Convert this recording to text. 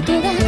ことが